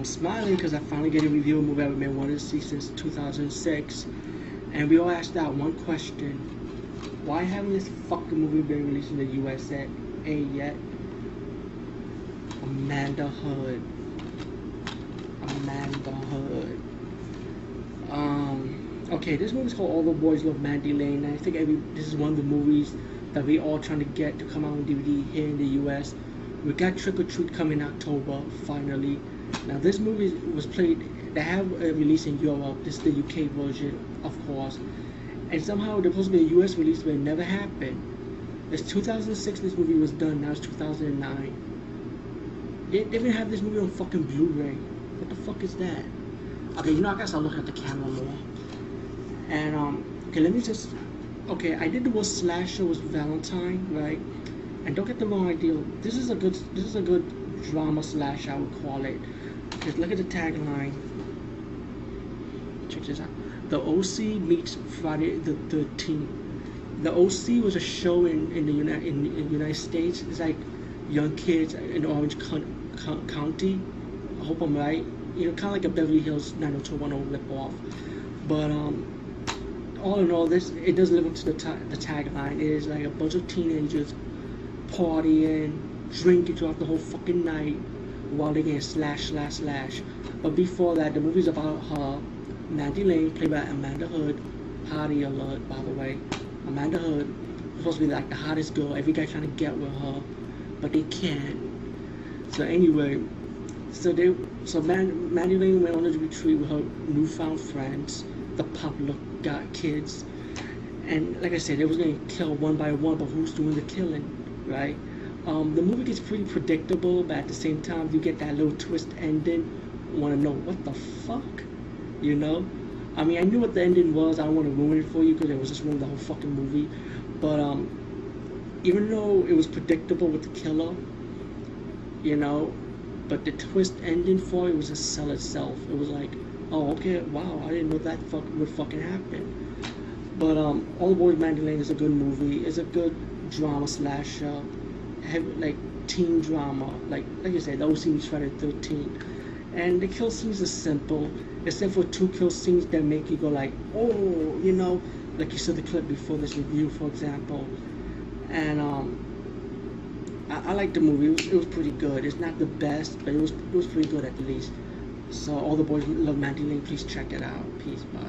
I'm smiling because I finally get to review a movie I've been wanting to see since 2006. And we all asked that one question: why haven't this fucking movie been released in the USA yet? Amanda Hood. Amanda Hood. Okay, this movie's called All the Boys Love Mandy Lane, and I think this is one of the movies that we all trying to get to come out on DVD here in the US. We got Trick or Treat coming in October, finally. Now this movie was played, they have a release in Europe, this is the UK version, of course. And somehow there was supposed to be a US release, but it never happened. It's 2006 this movie was done, now it's 2009. They didn't have this movie on fucking Blu-ray. What the fuck is that? Okay, you know, I guess I'll look at the camera more. And, okay, let me just, okay, I did the word slasher was Valentine, right? And don't get the wrong idea, this is a good drama slash, I would call it. Just look at the tagline. Check this out. The O.C. meets Friday the 13th. The O.C. was a show in the United States. It's like young kids in Orange County. I hope I'm right. You know, kind of like a Beverly Hills 90210 rip-off. But all in all, it does live up to the tagline. It is like a bunch of teenagers partying, drinking throughout the whole fucking night while they get slash. But before that, the movie's about her, Mandy Lane, played by Amanda Hood. Hottie alert, by the way. Amanda Hood was supposed to be like the hottest girl. Every guy trying to get with her, but they can't. So anyway, Mandy Lane went on a retreat with her newfound friends, the popular kids, and like I said, they was gonna kill one by one, but who's doing the killing, right? The movie gets pretty predictable, but at the same time, you get that little twist ending. Want to know what the fuck? You know, I mean, I knew what the ending was. I don't want to ruin it for you because it was just ruining the whole fucking movie. But even though it was predictable with the killer, you know, but the twist ending for it was a sell itself. It was like, oh, okay, wow, I didn't know that would fucking happen. But All the Boys Mandy Lane is a good movie. It's a good drama slasher, heavy, like teen drama. Like you said, the O.C. meets Friday the 13th. And the kill scenes are simple, except for two kill scenes that make you go like, oh, you know, like you saw the clip before this review, for example. And I liked the movie. It was pretty good. It's not the best, but it was pretty good at least. So All the Boys Love Mandy Lane, please check it out. Peace, bye.